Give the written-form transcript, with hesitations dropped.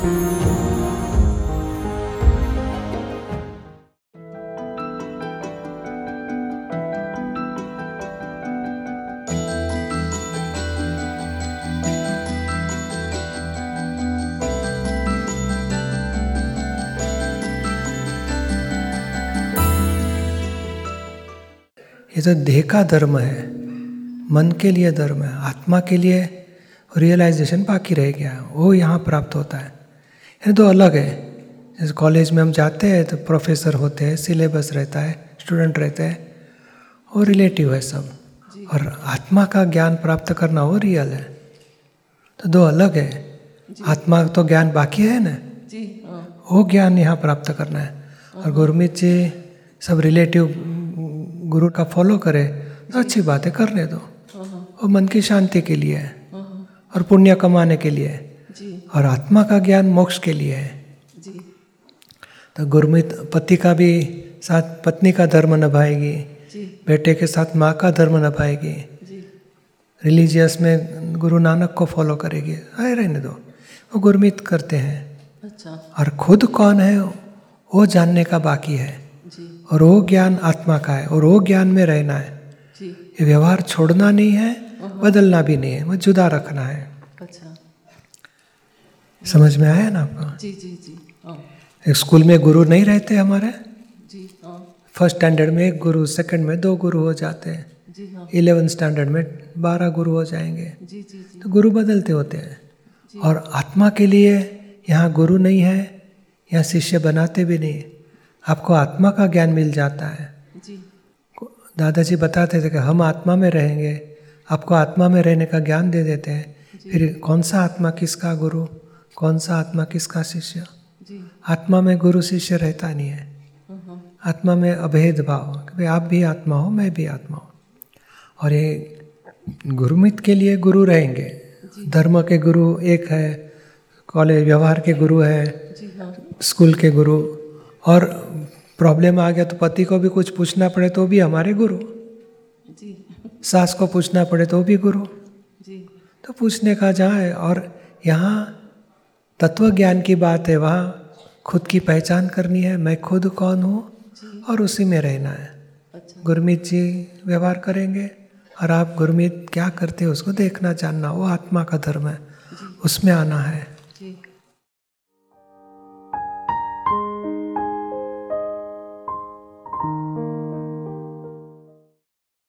ये तो देह का धर्म है, मन के लिए धर्म है, आत्मा के लिए रियलाइजेशन बाकी रह गया वो यहाँ प्राप्त होता है। ये तो अलग है। जैसे कॉलेज में हम जाते हैं तो प्रोफेसर होते हैं, सिलेबस रहता है, स्टूडेंट रहते हैं, वो रिलेटिव है सब। और आत्मा का ज्ञान प्राप्त करना वो रियल है, तो दो अलग है। आत्मा तो ज्ञान बाकी है ना जी, वो ज्ञान यहाँ प्राप्त करना है। और गुरमीत जी सब रिलेटिव गुरु का फॉलो करे तो अच्छी बातें करने दो, वो मन की शांति के लिए है और पुण्य कमाने के लिए जी। और आत्मा का ज्ञान मोक्ष के लिए है जी। तो गुरमीत पति का भी साथ पत्नी का धर्म निभाएगी, बेटे के साथ माँ का धर्म निभाएगी, रिलीजियस में गुरु नानक को फॉलो करेगी, अरे रहने दो, वो गुरमीत करते हैं। अच्छा। और खुद कौन है वो जानने का बाकी है, और वो ज्ञान आत्मा का है, और वो ज्ञान में रहना है। ये व्यवहार छोड़ना नहीं है, बदलना भी नहीं है, वो जुदा रखना है। अच्छा। समझ में आया ना आपको? जी जी जी। स्कूल में गुरु नहीं रहते हमारे जी, फर्स्ट स्टैंडर्ड में एक गुरु, सेकंड में दो गुरु हो जाते हैं, 11 स्टैंडर्ड में 12 गुरु हो जाएंगे जी, जी, जी। तो गुरु बदलते होते हैं। और आत्मा के लिए यहाँ गुरु नहीं है, यहाँ शिष्य बनाते भी नहीं, आपको आत्मा का ज्ञान मिल जाता है जी। दादाजी बताते थे कि हम आत्मा में रहेंगे, आपको आत्मा में रहने का ज्ञान दे देते हैं। फिर कौन सा आत्मा किसका गुरु, कौन सा आत्मा किसका शिष्य जी। आत्मा में गुरु शिष्य रहता नहीं है, आत्मा में अभेद भाव, कि आप भी आत्मा हो, मैं भी आत्मा हूँ। और ये गुरुमित के लिए गुरु रहेंगे, धर्म के गुरु एक है, कॉलेज व्यवहार के गुरु है, स्कूल के गुरु। और प्रॉब्लम आ गया तो पति को भी कुछ पूछना पड़े तो भी हमारे गुरु जी, सास को पूछना पड़े तो भी गुरु जी। तो पूछने का जहाँ है, और यहाँ तत्व ज्ञान की बात है, वहाँ खुद की पहचान करनी है, मैं खुद कौन हूँ, और उसी में रहना है। अच्छा। गुरमीत जी व्यवहार करेंगे और आप गुरमीत क्या करते हो उसको देखना, जानना, वो आत्मा का धर्म है, उसमें आना है।